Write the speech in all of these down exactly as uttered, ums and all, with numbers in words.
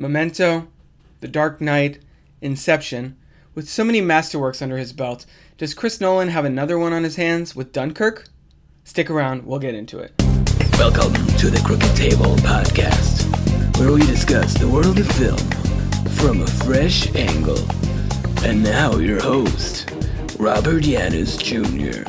Memento, The Dark Knight, Inception. With so many masterworks under his belt, does Chris Nolan have another one on his hands with Dunkirk? Stick around, we'll get into it. Welcome to the Crooked Table Podcast, where we discuss the world of film from a fresh angle. And now your host, Robert Yaniz Junior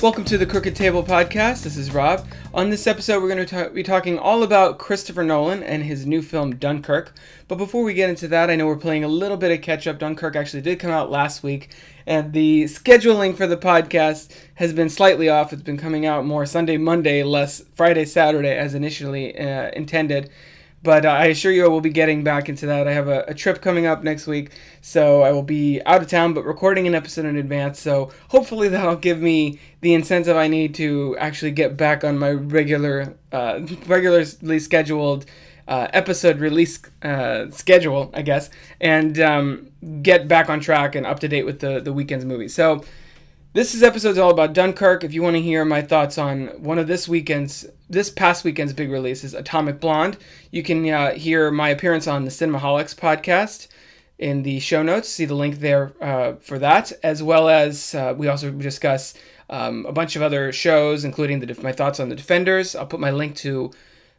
Welcome to the Crooked Table Podcast. This is Rob. On this episode, we're going to ta- be talking all about Christopher Nolan and his new film, Dunkirk. But before we get into that, I know we're playing a little bit of catch-up. Dunkirk actually did come out last week, and the scheduling for the podcast has been slightly off. It's been coming out more Sunday, Monday, less Friday, Saturday, as initially uh, intended. But uh, I assure you I will be getting back into that. I have a, a trip coming up next week, so I will be out of town, but recording an episode in advance. So hopefully that'll give me the incentive I need to actually get back on my regular, uh, regularly scheduled uh, episode release uh, schedule, I guess, and um, get back on track and up to date with the, the weekend's movies. So this is episode's all about Dunkirk. If you want to hear my thoughts on one of this weekend's, this past weekend's big releases, Atomic Blonde, you can uh, hear my appearance on the Cinemaholics podcast in the show notes. See the link there uh, for that, as well as uh, we also discuss um, a bunch of other shows, including the, my thoughts on The Defenders. I'll put my link to,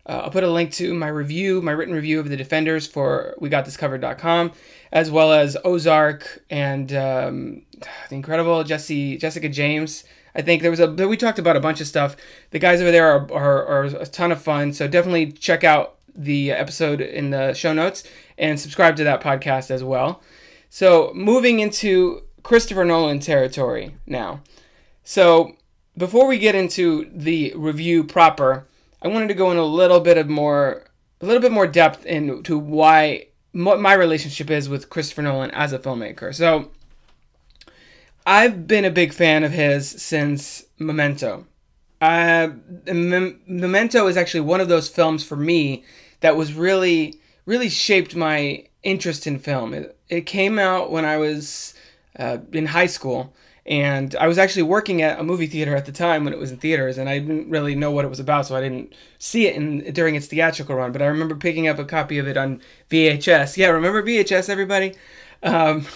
uh, I'll put a link to my review, my written review of The Defenders for We Got This Covered dot com, as well as Ozark and um, the incredible Jesse, Jessica James. I think there was a, we talked about a bunch of stuff. The guys over there are, are, are a ton of fun. So definitely check out the episode in the show notes and subscribe to that podcast as well. So moving into Christopher Nolan territory now. So before we get into the review proper, I wanted to go in a little bit of more, a little bit more depth into why, what my relationship is with Christopher Nolan as a filmmaker. So I've been a big fan of his since Memento. Uh, Mem- Memento is actually one of those films for me that was really, really shaped my interest in film. It, it came out when I was uh, in high school, and I was actually working at a movie theater at the time when it was in theaters, and I didn't really know what it was about, so I didn't see it in, during its theatrical run, but I remember picking up a copy of it on V H S. Yeah, remember V H S, everybody? Um,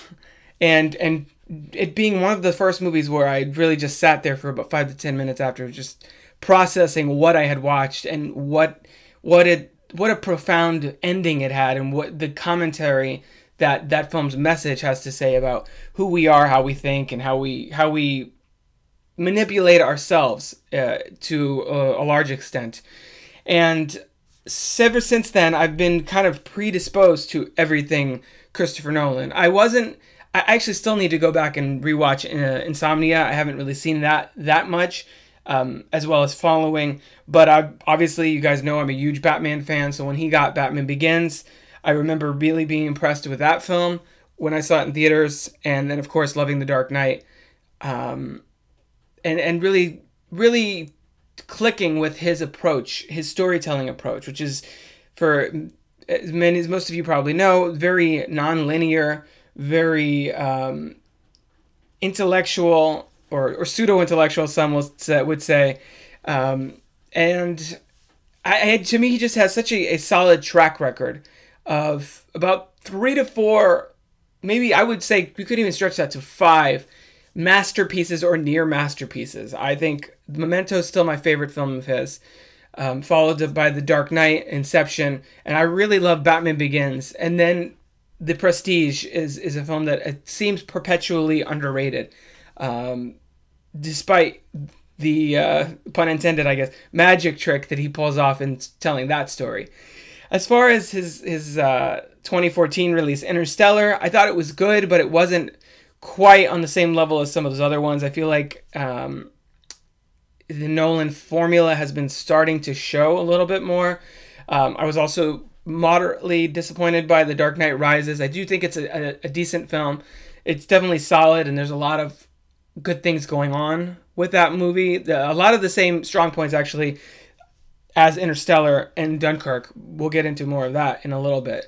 and and... It being one of the first movies where I really just sat there for about five to ten minutes after just processing what I had watched and what what it what a profound ending it had, and what the commentary that that film's message has to say about who we are, how we think, and how we how we manipulate ourselves uh, to a, a large extent. And ever since then, I've been kind of predisposed to everything Christopher Nolan. I wasn't. I actually still need to go back and rewatch uh, Insomnia. I haven't really seen that that much, um, as well as Following. But I, obviously, you guys know I'm a huge Batman fan, so when he got Batman Begins, I remember really being impressed with that film when I saw it in theaters, and then, of course, loving The Dark Knight, um, and, and really, really clicking with his approach, his storytelling approach, which is, for as many as most of you probably know, very non-linear, very um, intellectual or, or pseudo-intellectual, some will say, would say. Um, and I, I, to me, he just has such a, a solid track record of about three to four, maybe I would say you could even stretch that to five masterpieces or near masterpieces. I think Memento is still my favorite film of his, um, followed by The Dark Knight, Inception, and I really love Batman Begins. And then The Prestige is, is a film that it seems perpetually underrated, um, despite the, uh, pun intended, I guess, magic trick that he pulls off in telling that story. As far as his, his uh, twenty fourteen release, Interstellar, I thought it was good, but it wasn't quite on the same level as some of those other ones. I feel like um, the Nolan formula has been starting to show a little bit more. Um, I was also moderately disappointed by The Dark Knight Rises. I do think it's a, a, a decent film. It's definitely solid, and there's a lot of good things going on with that movie. The, a lot of the same strong points, actually, as Interstellar and Dunkirk. We'll get into more of that in a little bit.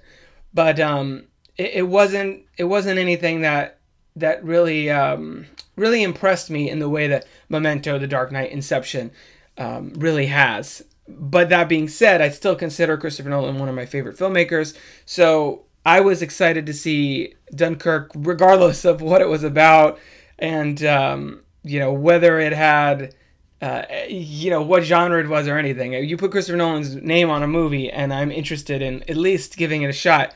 But um, it, it wasn't it wasn't anything that that really um, really impressed me in the way that Memento, The Dark Knight, Inception um, really has. But that being said, I still consider Christopher Nolan one of my favorite filmmakers. So I was excited to see Dunkirk, regardless of what it was about, and um, you know whether it had, uh, you know what genre it was or anything. You put Christopher Nolan's name on a movie, and I'm interested in at least giving it a shot,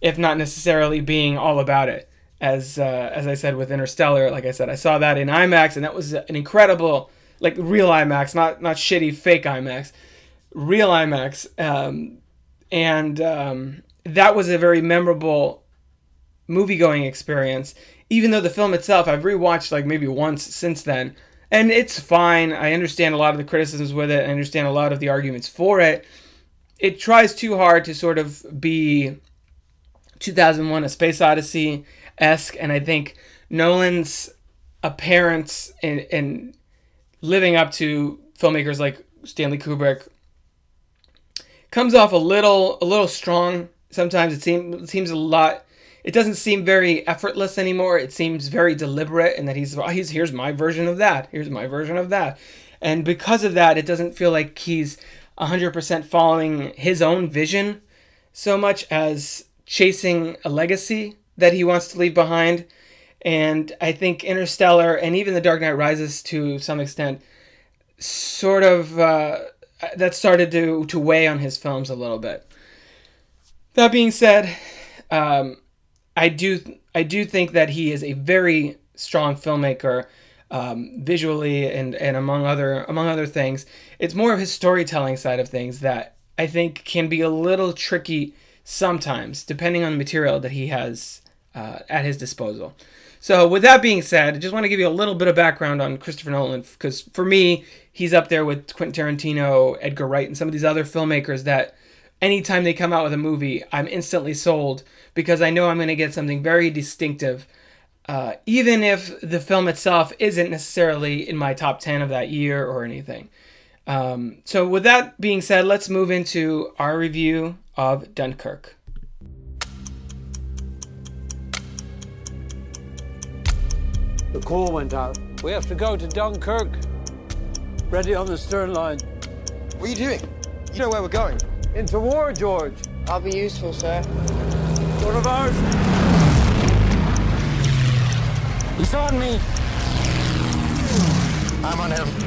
if not necessarily being all about it. As uh, as I said with Interstellar, like I said, I saw that in IMAX, and that was an incredible, like real IMAX, not not shitty fake IMAX, real IMAX, um, and um, that was a very memorable movie-going experience. Even though the film itself, I've rewatched like maybe once since then, and it's fine. I understand a lot of the criticisms with it. I understand a lot of the arguments for it. It tries too hard to sort of be two thousand one: A Space Odyssey esque, and I think Nolan's appearance in, in living up to filmmakers like Stanley Kubrick comes off a little a little strong sometimes. It seems it seems a lot. It doesn't seem very effortless anymore. It seems very deliberate, and that he's oh, he's here's my version of that. Here's my version of that, and because of that, it doesn't feel like he's one hundred percent following his own vision so much as chasing a legacy that he wants to leave behind. And I think Interstellar and even The Dark Knight Rises to some extent sort of uh, that started to to weigh on his films a little bit. That being said, um, I do I do think that he is a very strong filmmaker, um, visually and, and among other among other things. It's more of his storytelling side of things that I think can be a little tricky sometimes, depending on the material that he has uh, at his disposal. So with that being said, I just want to give you a little bit of background on Christopher Nolan, because for me, he's up there with Quentin Tarantino, Edgar Wright, and some of these other filmmakers that anytime they come out with a movie, I'm instantly sold, because I know I'm going to get something very distinctive, uh, even if the film itself isn't necessarily in my top ten of that year or anything. Um, so with that being said, let's move into our review of Dunkirk. The call went out. We have to go to Dunkirk. Ready on the stern line. What are you doing? You know where we're going. Into war, George. I'll be useful, sir. One of ours. He's on me. I'm on him.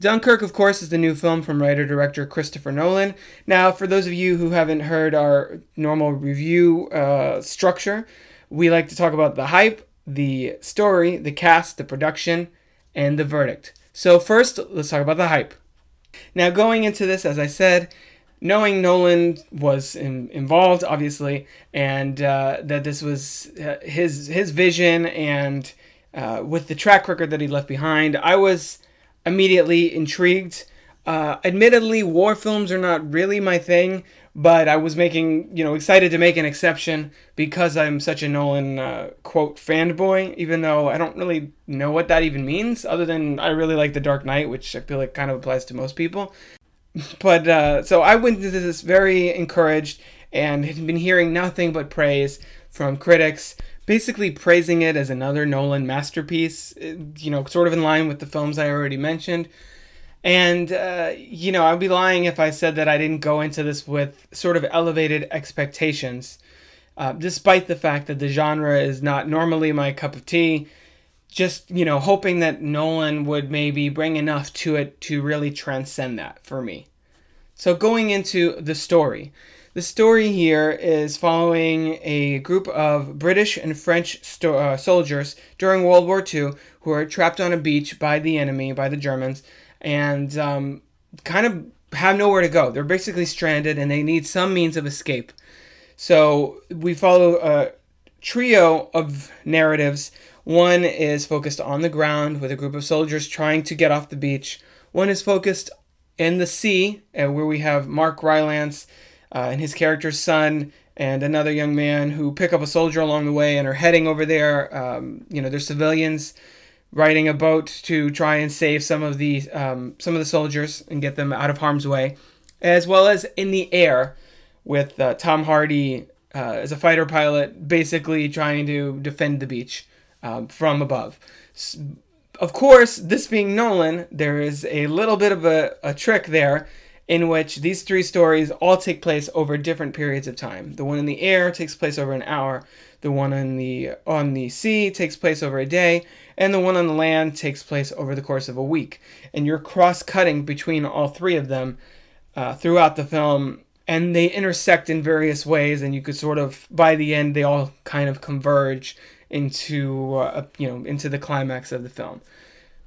Dunkirk, of course, is the new film from writer-director Christopher Nolan. Now, for those of you who haven't heard our normal review uh, structure, we like to talk about the hype, the story, the cast, the production, and the verdict. So first, let's talk about the hype. Now, going into this, as I said, knowing Nolan was in, involved, obviously, and uh, that this was uh, his, his vision, and uh, with the track record that he left behind, I was immediately intrigued. Uh, admittedly, war films are not really my thing, but I was making, you know, excited to make an exception because I'm such a Nolan, uh, quote, fanboy, even though I don't really know what that even means, other than I really like The Dark Knight, which I feel like kind of applies to most people. But, uh, so I went into this very encouraged and had been hearing nothing but praise from critics, basically praising it as another Nolan masterpiece, you know, sort of in line with the films I already mentioned. And, uh, you know, I'd be lying if I said that I didn't go into this with sort of elevated expectations, uh, despite the fact that the genre is not normally my cup of tea, just, you know, hoping that Nolan would maybe bring enough to it to really transcend that for me. So going into the story. The story here is following a group of British and French sto- uh, soldiers during World War Two who are trapped on a beach by the enemy, by the Germans, and um, kind of have nowhere to go. They're basically stranded, and they need some means of escape. So we follow a trio of narratives. One is focused on the ground with a group of soldiers trying to get off the beach. One is focused in the sea, uh, where we have Mark Rylance, Uh, and his character's son, and another young man who pick up a soldier along the way and are heading over there. Um, you know, they're civilians riding a boat to try and save some of the um, some of the soldiers and get them out of harm's way, as well as in the air with uh, Tom Hardy uh, as a fighter pilot, basically trying to defend the beach um, from above. Of course, this being Nolan, there is a little bit of a, a trick there in which these three stories all take place over different periods of time. The one in the air takes place over an hour. The one on the on the sea takes place over a day. And the one on the land takes place over the course of a week. And you're cross-cutting between all three of them uh, throughout the film. And they intersect in various ways. And you could sort of, by the end, they all kind of converge into uh, you know into the climax of the film.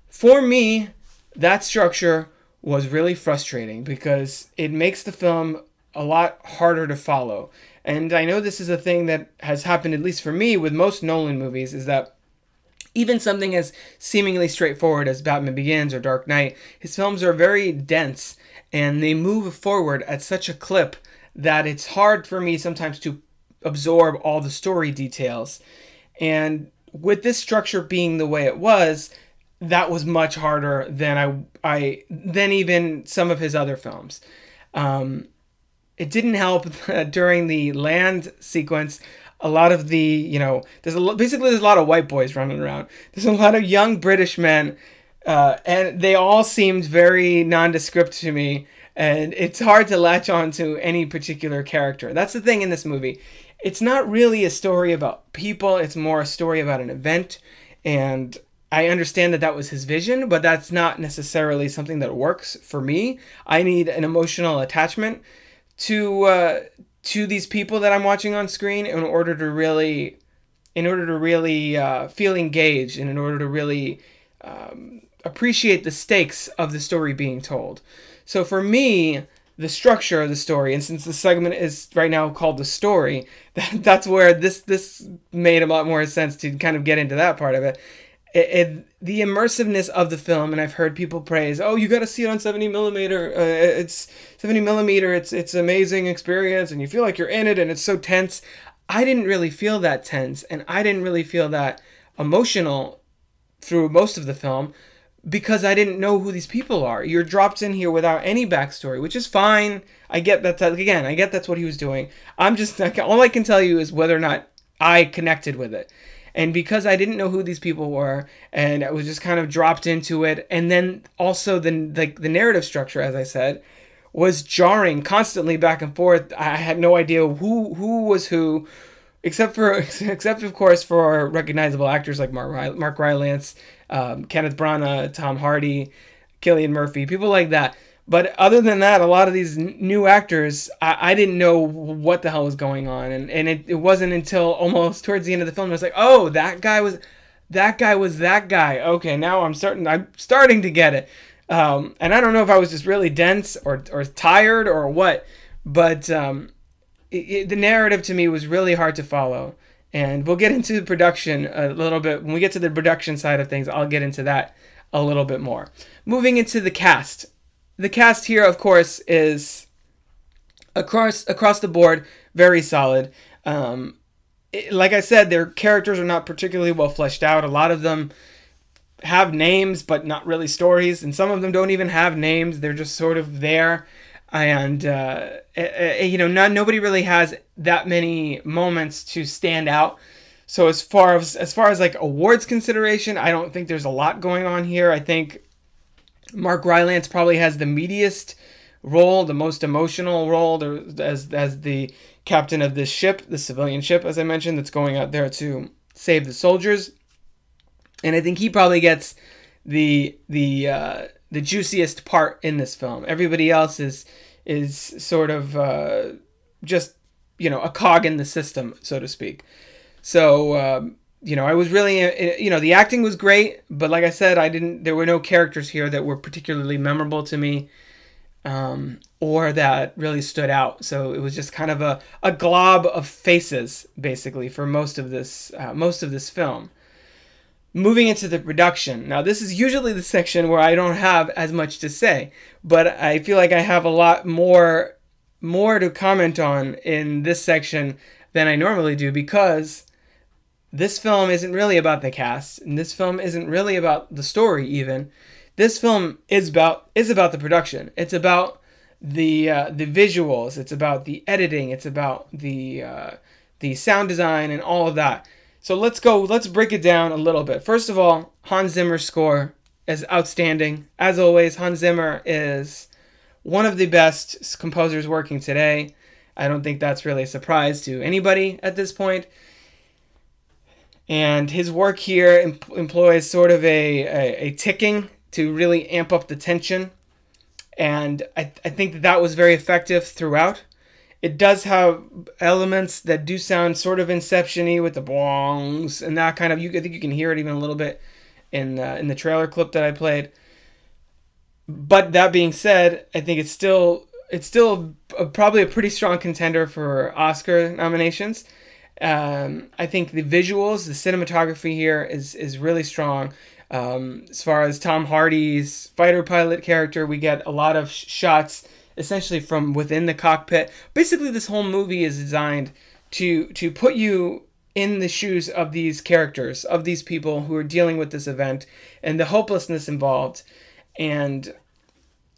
For me, that structure was really frustrating because it makes the film a lot harder to follow. And I know this is a thing that has happened, at least for me, with most Nolan movies, is that even something as seemingly straightforward as Batman Begins or Dark Knight, his films are very dense and they move forward at such a clip that it's hard for me sometimes to absorb all the story details. And with this structure being the way it was, that was much harder than I, I than even some of his other films. Um, it didn't help during the land sequence. A lot of the, you know, there's a lo- basically there's a lot of white boys running around. There's a lot of young British men, uh, and they all seemed very nondescript to me. And it's hard to latch on to any particular character. That's the thing in this movie. It's not really a story about people. It's more a story about an event. And I understand that that was his vision, but that's not necessarily something that works for me. I need an emotional attachment to uh, to these people that I'm watching on screen in order to really, in order to really uh, feel engaged and in order to really um, appreciate the stakes of the story being told. So for me, the structure of the story, and since the segment is right now called The Story, that, that's where this this made a lot more sense to kind of get into that part of it. It, it the immersiveness of the film, and I've heard people praise, oh, you got to see it on seventy millimeter. Uh, it's seventy millimeter. It's it's amazing experience, and you feel like you're in it, and it's so tense. I didn't really feel that tense, and I didn't really feel that emotional through most of the film, because I didn't know who these people are. You're dropped in here without any backstory, which is fine. I get that. that again, I get that's what he was doing. I'm just, all I can tell you is whether or not I connected with it. And because I didn't know who these people were, and I was just kind of dropped into it, and then also the the, the narrative structure, as I said, was jarring constantly back and forth. I had no idea who who was who, except for except of course for recognizable actors like Mark Mark Rylance. Um, Kenneth Branagh, Tom Hardy, Cillian Murphy, people like that. But other than that, a lot of these n- new actors, I-, I didn't know what the hell was going on, and and it, it wasn't until almost towards the end of the film I was like, oh, that guy was, that guy was that guy. Okay, now I'm certain, I'm starting to get it. Um, and I don't know if I was just really dense or or tired or what, but um, it, it, the narrative to me was really hard to follow. And we'll get into the production a little bit. When we get to the production side of things, I'll get into that a little bit more. Moving into the cast. The cast here, of course, is across across the board very solid. Um, it, like I said, their characters are not particularly well fleshed out. A lot of them have names, but not really stories. And some of them don't even have names. They're just sort of there. And, uh, you know, not, nobody really has that many moments to stand out. So as far as, as far as like awards consideration, I don't think there's a lot going on here. I think Mark Rylance probably has the meatiest role, the most emotional role as, as the captain of this ship, the civilian ship, as I mentioned, that's going out there to save the soldiers. And I think he probably gets the, the, uh, the juiciest part in this film. Everybody else is is sort of uh, just, you know, a cog in the system, so to speak. So, um, you know, I was really, you know, the acting was great, but like I said, I didn't, there were no characters here that were particularly memorable to me um, or that really stood out. So it was just kind of a, a glob of faces, basically, for most of this, uh, most of this film. Moving into the production. Now, this is usually the section where I don't have as much to say, but I feel like I have a lot more more to comment on in this section than I normally do, because this film isn't really about the cast, and this film isn't really about the story even. This film is about is about the production. It's about the uh, the visuals. It's about the editing. It's about the uh, the sound design and all of that. So let's go, let's break it down a little bit. First of all, Hans Zimmer's score is outstanding. As always, Hans Zimmer is one of the best composers working today. I don't think that's really a surprise to anybody at this point. And his work here em- employs sort of a, a, a ticking to really amp up the tension. And I, th- I think that, that was very effective throughout. It does have elements that do sound sort of Inception-y with the bongs and that kind of... You, I think you can hear it even a little bit in uh, in the trailer clip that I played. But that being said, I think it's still it's still a, probably a pretty strong contender for Oscar nominations. Um, I think the visuals, the cinematography here is is really strong. Um, as far as Tom Hardy's fighter pilot character, we get a lot of sh- shots... essentially from within the cockpit. Basically, this whole movie is designed to to put you in the shoes of these characters, of these people who are dealing with this event, and the hopelessness involved, and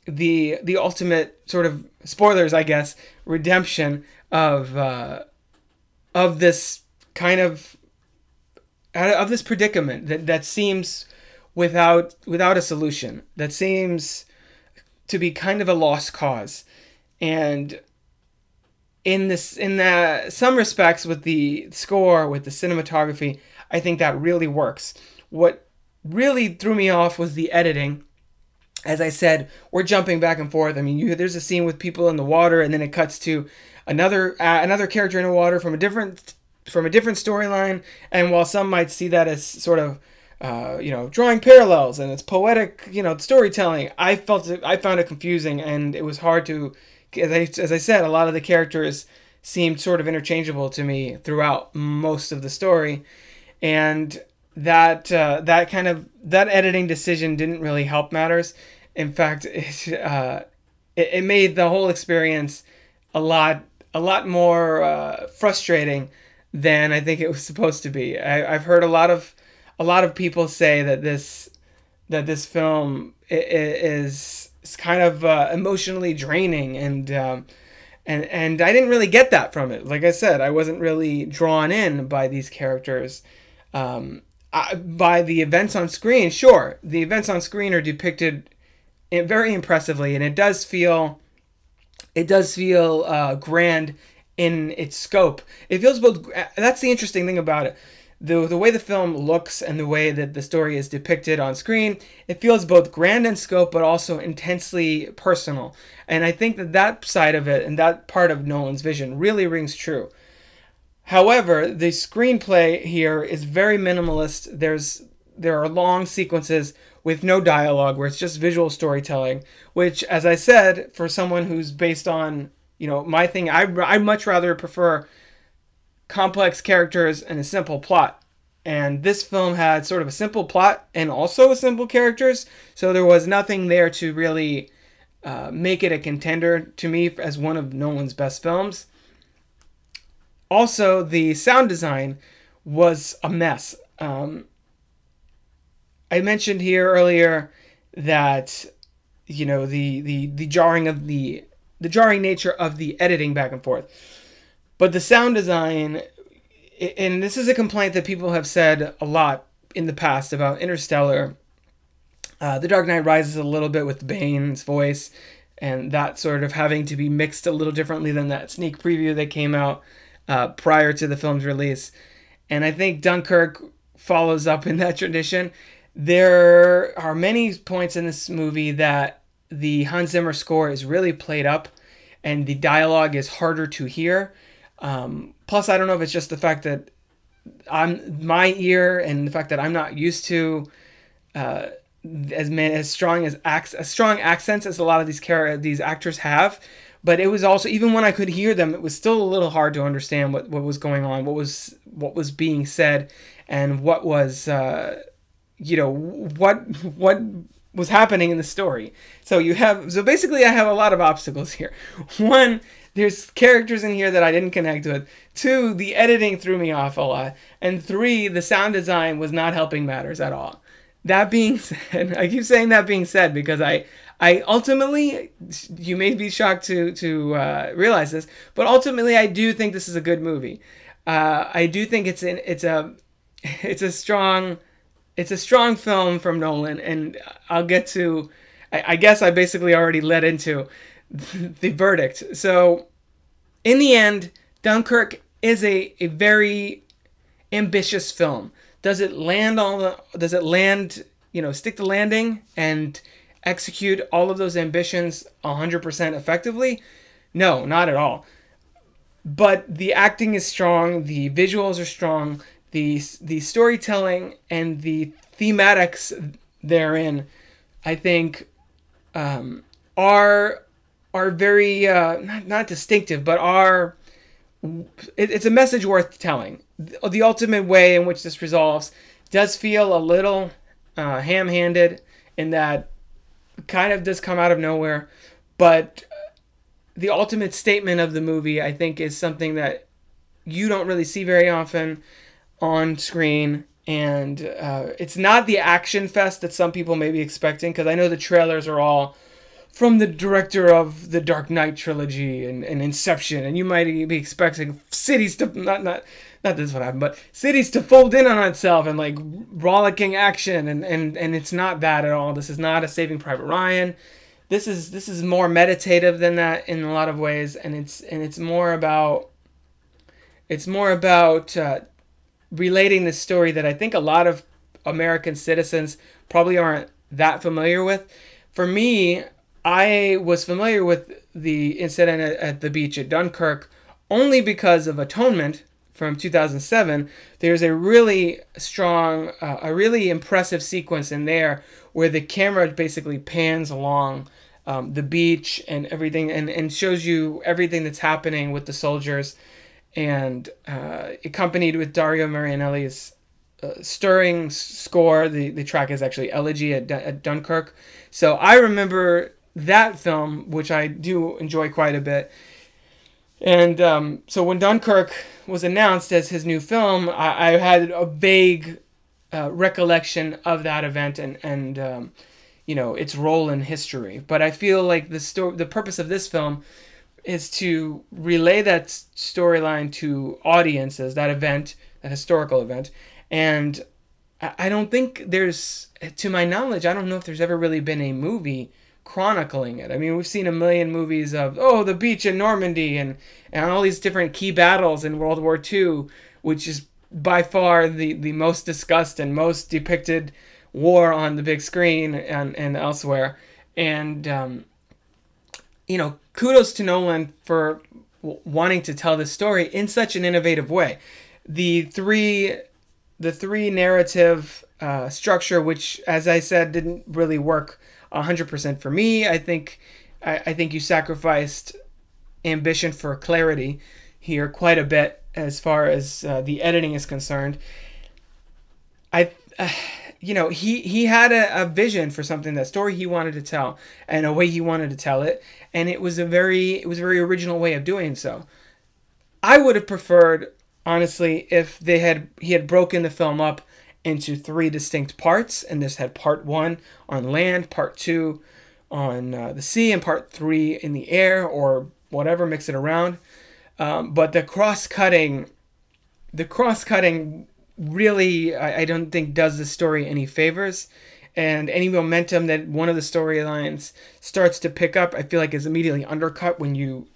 the the ultimate sort of, spoilers, I guess, redemption of uh, of this kind of of this predicament that, that seems without without a solution, that seems to be kind of a lost cause. And in this, in the, some respects with the score, with the cinematography, I think that really works. What really threw me off was the editing. As I said, we're jumping back and forth. I mean, you, there's a scene with people in the water, and then it cuts to another uh, another character in the water from a different from a different storyline. And while some might see that as sort of Uh, you know, drawing parallels and it's poetic, you know, storytelling. I felt it, I found it confusing, and it was hard to, as I, as I said, a lot of the characters seemed sort of interchangeable to me throughout most of the story, and that uh, that kind of that editing decision didn't really help matters. In fact, it uh, it, it made the whole experience a lot a lot more uh, frustrating than I think it was supposed to be. I, I've heard a lot of A lot of people say that this that this film is, is kind of uh, emotionally draining, and um, and and I didn't really get that from it. Like I said, I wasn't really drawn in by these characters, um, I, by the events on screen. Sure, the events on screen are depicted very impressively, and it does feel it does feel uh, grand in its scope. It feels both. That's the interesting thing about it. The the way the film looks and the way that the story is depicted on screen, it feels both grand in scope but also intensely personal. And I think that that side of it and that part of Nolan's vision really rings true. However, the screenplay here is very minimalist. There's there are long sequences with no dialogue where it's just visual storytelling, which, as I said, for someone who's based on, you know, my thing, I I much rather prefer complex characters and a simple plot. And this film had sort of a simple plot and also a simple characters, so there was nothing there to really uh, make it a contender to me as one of Nolan's best films. Also, the sound design was a mess. Um, I mentioned here earlier that, you know, the the the jarring of the the jarring nature of the editing back and forth. But the sound design, and this is a complaint that people have said a lot in the past about Interstellar, uh, The Dark Knight Rises a little bit with Bane's voice, and that sort of having to be mixed a little differently than that sneak preview that came out uh, prior to the film's release. And I think Dunkirk follows up in that tradition. There are many points in this movie that the Hans Zimmer score is really played up, and the dialogue is harder to hear. Um, plus, I don't know if it's just the fact that I'm my ear and the fact that I'm not used to uh, as as strong as ac- as strong accents as a lot of these char- these actors have. But it was also, even when I could hear them, it was still a little hard to understand what, what was going on, what was what was being said, and what was uh, you know what what. was happening in the story. So you have, so basically I have a lot of obstacles here. One, there's characters in here that I didn't connect with. Two, the editing threw me off a lot. And three, the sound design was not helping matters at all. That being said, I keep saying that being said because I, I ultimately, you may be shocked to, to uh, realize this, but ultimately I do think this is a good movie. Uh, I do think it's an, it's a, it's a strong, it's a strong film from Nolan, and I'll get to, I, I guess I basically already led into the verdict. So in the end, Dunkirk is a, a very ambitious film. Does it land all the, does it land, you know, stick the landing and execute all of those ambitions one hundred percent effectively? No, not at all. But the acting is strong, the visuals are strong, the the storytelling and the thematics therein, I think, um, are are very uh, not not distinctive, but are it, it's a message worth telling. The, the ultimate way in which this resolves does feel a little uh, ham-handed, in that kind of does come out of nowhere, but the ultimate statement of the movie, I think, is something that you don't really see very often on screen. And uh, it's not the action fest that some people may be expecting, because I know the trailers are all from the director of the Dark Knight trilogy and, and Inception, and you might be expecting cities to not not not this what happened, but cities to fold in on itself and like rollicking action, and, and, and it's not that at all. This is not a Saving Private Ryan. This is this is more meditative than that in a lot of ways, and it's and it's more about it's more about uh, relating this story that I think a lot of American citizens probably aren't that familiar with. For me, I was familiar with the incident at, at the beach at Dunkirk only because of Atonement from two thousand seven. There's a really strong, uh, a really impressive sequence in there where the camera basically pans along um, the beach and everything, and, and shows you everything that's happening with the soldiers, and uh, accompanied with Dario Marianelli's uh, stirring score. The, the track is actually Elegy at, D- at Dunkirk. So I remember that film, which I do enjoy quite a bit. And um, so when Dunkirk was announced as his new film, I, I had a vague uh, recollection of that event and, and um, you know, its role in history. But I feel like the sto- the purpose of this film is to relay that storyline to audiences, that event, that historical event. And I, I don't think there's, to my knowledge, I don't know if there's ever really been a movie chronicling it. I mean, we've seen a million movies of, oh, the beach in Normandy and, and all these different key battles in World War Two, which is by far the, the most discussed and most depicted war on the big screen and, and elsewhere. And, um, you know, kudos to Nolan for w- wanting to tell this story in such an innovative way. The three, the three narrative uh, structure, which, as I said, didn't really work one hundred percent for me. I think I, I think you sacrificed ambition for clarity here quite a bit as far as uh, the editing is concerned. I, uh, you know, he he had a, a vision for something, that story he wanted to tell, and a way he wanted to tell it, and it was a very it was a very original way of doing so. I would have preferred, honestly, if they had he had broken the film up into three distinct parts, and this had part one on land, part two on uh, the sea, and part three in the air, or whatever, mix it around. Um, but the cross-cutting, the cross-cutting really, I, I don't think, does the story any favors, and any momentum that one of the storylines starts to pick up, I feel like, is immediately undercut when you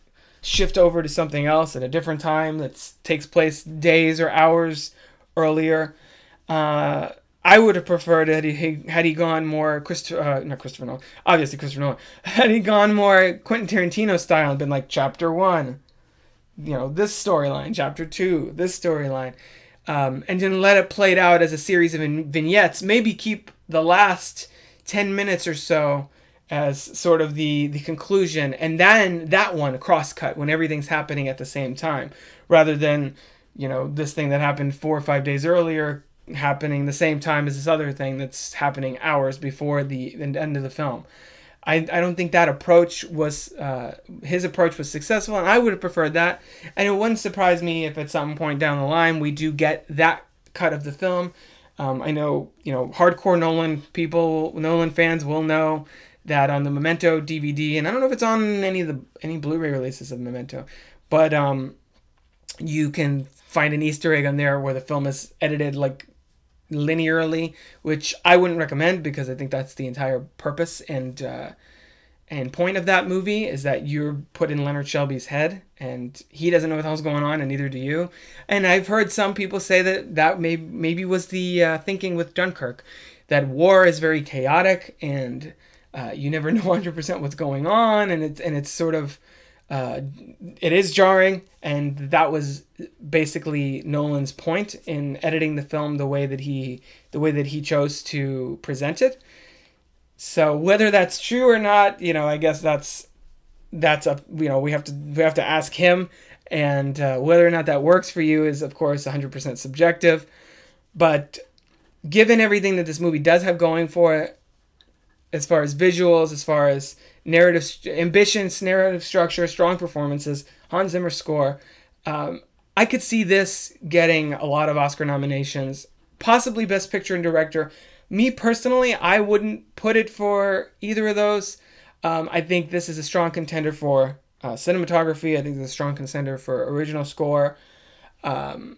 shift over to something else at a different time that takes place days or hours earlier. Uh, I would have preferred that he had he gone more Christ, uh, not Christopher Nolan, obviously Christopher Nolan, had he gone more Quentin Tarantino style and been like chapter one, you know, this storyline, chapter two, this storyline, um, and then let it play out as a series of vignettes. Maybe keep the last ten minutes or so as sort of the, the conclusion, and then that one cross cut when everything's happening at the same time, rather than, you know, this thing that happened four or five days earlier happening the same time as this other thing that's happening hours before the end of the film. I, I don't think that approach was, uh, his approach was successful, and I would have preferred that. And it wouldn't surprise me if at some point down the line we do get that cut of the film. Um, I know, you know, hardcore Nolan people, Nolan fans will know that on the Memento D V D, and I don't know if it's on any of the, any Blu-ray releases of Memento, but um, you can find an Easter egg on there where the film is edited like linearly, which I wouldn't recommend because I think that's the entire purpose and uh, and point of that movie is that you're put in Leonard Shelby's head and he doesn't know what the hell's going on and neither do you. And I've heard some people say that that may, maybe was the uh, thinking with Dunkirk, that war is very chaotic and uh, you never know one hundred percent what's going on and it's, and it's sort of... Uh, it is jarring, and that was basically Nolan's point in editing the film the way that he the way that he chose to present it. So whether that's true or not, you know, I guess that's that's a you know we have to we have to ask him, and uh, whether or not that works for you is of course one hundred percent subjective. But given everything that this movie does have going for it, as far as visuals, as far as narrative ambitions, narrative structure, strong performances, Hans Zimmer score. Um, I could see this getting a lot of Oscar nominations, possibly Best Picture and Director. Me personally, I wouldn't put it for either of those. Um, I think this is a strong contender for uh, cinematography. I think it's a strong contender for original score, um,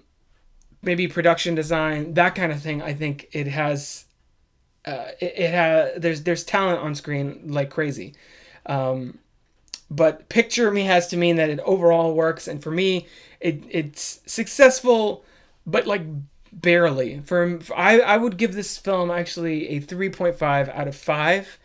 maybe production design, that kind of thing. I think it has. Uh, it, it ha- there's there's talent on screen like crazy, um, but picture me has to mean that it overall works, and for me, it it's successful, but like barely. For, for I I would give this film actually a three point five out of five,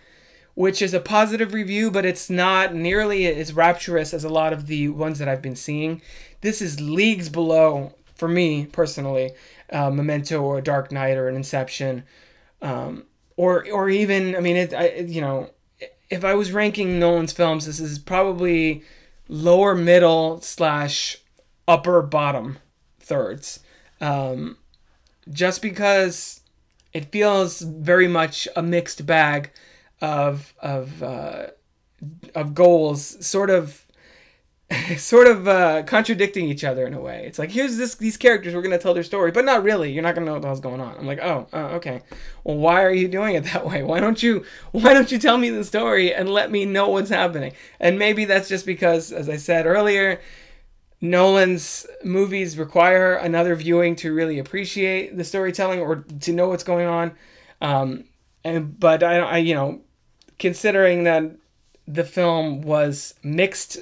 which is a positive review, but it's not nearly as rapturous as a lot of the ones that I've been seeing. This is leagues below for me personally, uh, Memento or Dark Knight or an Inception. Um, or, or even, I mean, it, I, you know, if I was ranking Nolan's films, this is probably lower middle slash upper bottom thirds. Um, just because it feels very much a mixed bag of, of, uh, of goals sort of, sort of, uh, contradicting each other in a way. It's like, here's this, these characters, we're going to tell their story, but not really. You're not going to know what the hell's going on. I'm like, oh, uh, okay. Well, why are you doing it that way? Why don't you, why don't you tell me the story and let me know what's happening? And maybe that's just because, as I said earlier, Nolan's movies require another viewing to really appreciate the storytelling or to know what's going on. Um, and, but I, I, you know, considering that the film was mixed,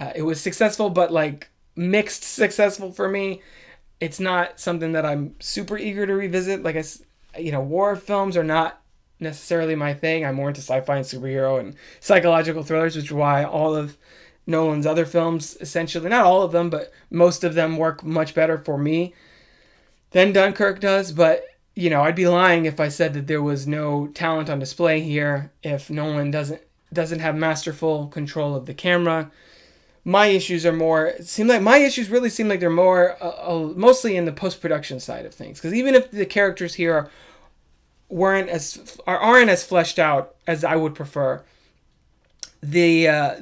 Uh, it was successful, but like mixed successful for me. It's not something that I'm super eager to revisit. Like, I, you know, war films are not necessarily my thing. I'm more into sci-fi and superhero and psychological thrillers, which is why all of Nolan's other films, essentially, not all of them, but most of them work much better for me than Dunkirk does. But, you know, I'd be lying if I said that there was no talent on display here if Nolan doesn't doesn't have masterful control of the camera. My issues are more seem like my issues really seem like they're more uh, uh, mostly in the post-production side of things, because even if the characters here are, weren't as are, aren't as fleshed out as I would prefer, the uh,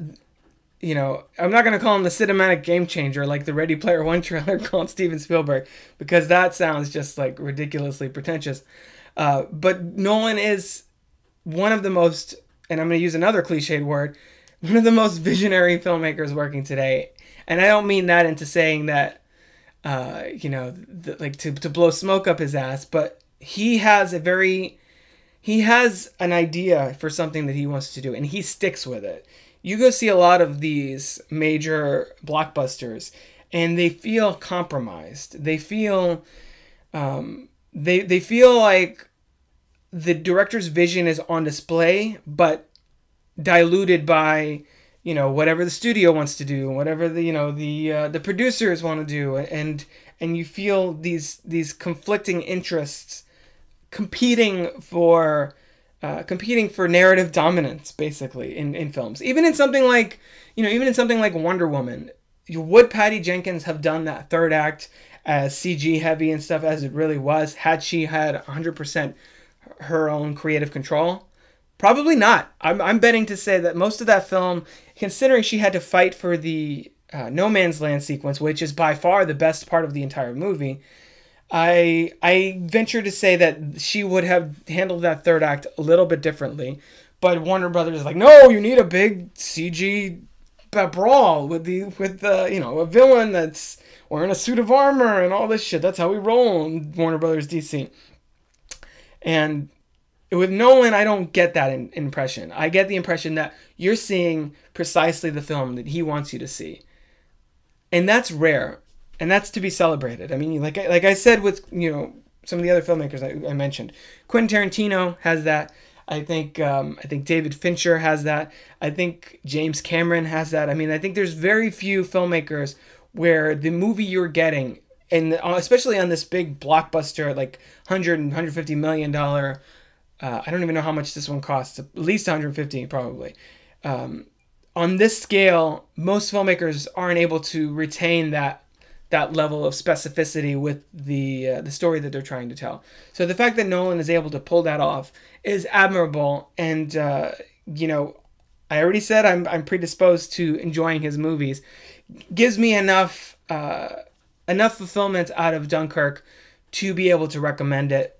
you know I'm not gonna call him the cinematic game changer like the Ready Player One trailer called Steven Spielberg, because that sounds just like ridiculously pretentious. Uh, but Nolan is one of the most, and I'm gonna use another cliched word, one of the most visionary filmmakers working today. And I don't mean that into saying that, uh, you know, th- like to, to blow smoke up his ass, but he has a very, he has an idea for something that he wants to do and he sticks with it. You go see a lot of these major blockbusters and they feel compromised. They feel, um, they, they feel like the director's vision is on display, but diluted by, you know, whatever the studio wants to do, whatever the, you know, the uh, the producers want to do, and and you feel these these conflicting interests competing for uh, competing for narrative dominance, basically, in, in films. Even in something like, you know, even in something like Wonder Woman, would Patty Jenkins have done that third act as C G heavy and stuff as it really was had she had one hundred percent her own creative control? Probably not. I'm I'm betting to say that most of that film, considering she had to fight for the uh, No Man's Land sequence, which is by far the best part of the entire movie, I I venture to say that she would have handled that third act a little bit differently. But Warner Brothers is like, no, you need a big C G brawl with the with the you know a villain that's or in a suit of armor and all this shit. That's how we roll in Warner Brothers D C. And with Nolan, I don't get that in, impression. I get the impression that you're seeing precisely the film that he wants you to see. And that's rare. And that's to be celebrated. I mean, like I, like I said with, you know, some of the other filmmakers I, I mentioned. Quentin Tarantino has that. I think um, I think David Fincher has that. I think James Cameron has that. I mean, I think there's very few filmmakers where the movie you're getting, and especially on this big blockbuster, like one hundred and one hundred fifty million dollars, uh, I don't even know how much this one costs, at least one hundred fifty probably. Um, on this scale, most filmmakers aren't able to retain that that level of specificity with the uh, the story that they're trying to tell. So the fact that Nolan is able to pull that off is admirable. And, uh, you know, I already said I'm I'm predisposed to enjoying his movies. Gives me enough uh, enough fulfillment out of Dunkirk to be able to recommend it,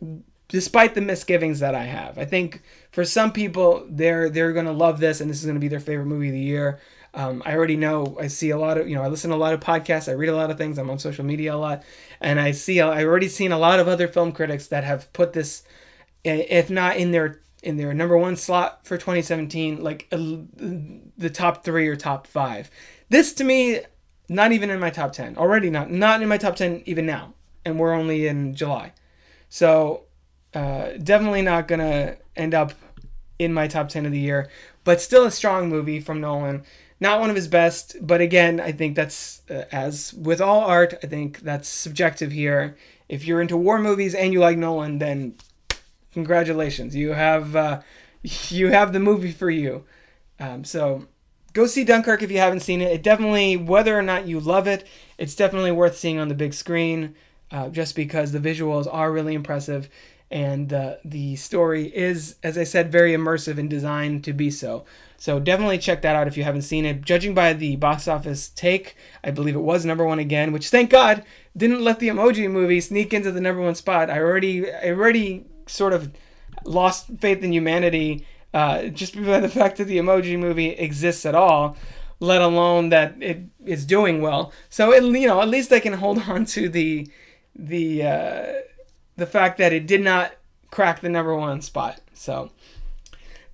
despite the misgivings that I have. I think for some people, they're, they're going to love this, and this is going to be their favorite movie of the year. Um, I already know, I see a lot of, you know, I listen to a lot of podcasts, I read a lot of things, I'm on social media a lot, and I see, I've already seen a lot of other film critics that have put this, if not in their, in their number one slot for twenty seventeen, like uh, the top three or top five. This to me, not even in my top ten, already not, not in my top ten even now, and we're only in July. So uh, definitely not going to end up in my top ten of the year, but still a strong movie from Nolan. Not one of his best, but again, I think that's, uh, as with all art, I think that's subjective here. If you're into war movies and you like Nolan, then congratulations. You have uh, you have the movie for you. Um, so go see Dunkirk if you haven't seen it. It definitely, whether or not you love it, it's definitely worth seeing on the big screen, uh, just because the visuals are really impressive. And uh, the story is, as I said, very immersive and designed to be so. So definitely check that out if you haven't seen it. Judging by the box office take, I believe it was number one again, which thank God didn't let the Emoji Movie sneak into the number one spot. I already, I already sort of lost faith in humanity uh, just by the fact that the Emoji Movie exists at all, let alone that it is doing well. So it, you know, at least I can hold on to the the. Uh, the fact that it did not crack the number one spot. So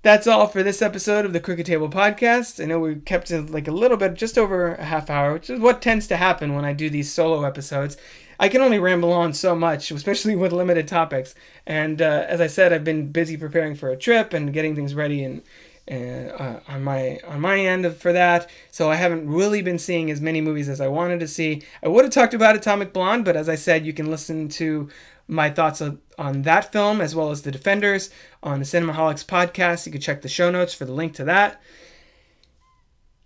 that's all for this episode of the Crooked Table Podcast. I know we kept it like a little bit, just over a half hour, which is what tends to happen when I do these solo episodes. I can only ramble on so much, especially with limited topics. And uh, as I said, I've been busy preparing for a trip and getting things ready and, and uh, on my on my end of, for that. So I haven't really been seeing as many movies as I wanted to see. I would have talked about Atomic Blonde, but as I said, you can listen to my thoughts on that film, as well as The Defenders, on the Cinemaholics podcast. You can check the show notes for the link to that.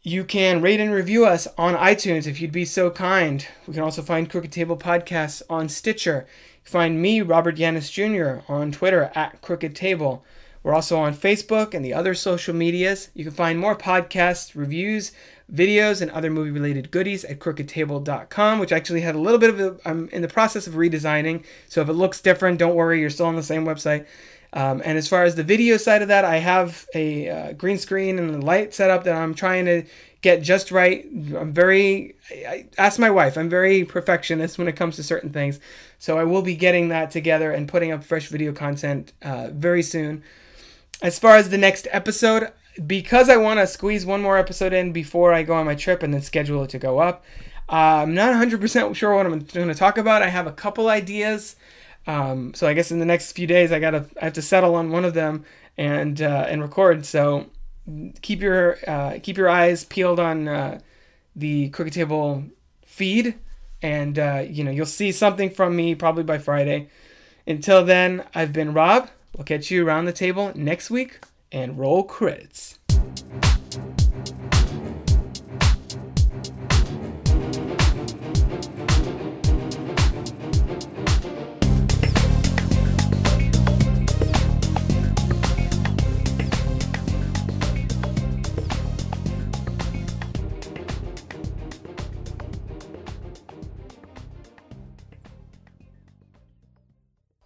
You can rate and review us on iTunes if you'd be so kind. We can also find Crooked Table Podcasts on Stitcher. You can find me, Robert Yaniz Junior, on Twitter at Crooked Table. We're also on Facebook and the other social medias. You can find more podcasts, reviews, videos, and other movie-related goodies at Crooked Table dot com, which actually had a little bit of a, I'm in the process of redesigning, so if it looks different, don't worry, you're still on the same website. Um, and as far as the video side of that, I have a uh, green screen and a light setup that I'm trying to get just right. I'm very, I, I ask my wife, I'm very perfectionist when it comes to certain things, so I will be getting that together and putting up fresh video content uh, very soon. As far as the next episode, because I want to squeeze one more episode in before I go on my trip and then schedule it to go up, uh, I'm not one hundred percent sure what I'm going to talk about. I have a couple ideas, um, so I guess in the next few days I gotta I have to settle on one of them and uh, and record. So keep your uh, keep your eyes peeled on uh, the Crooked Table feed, and uh, you know you'll see something from me probably by Friday. Until then, I've been Rob. We'll catch you around the table next week. And roll credits.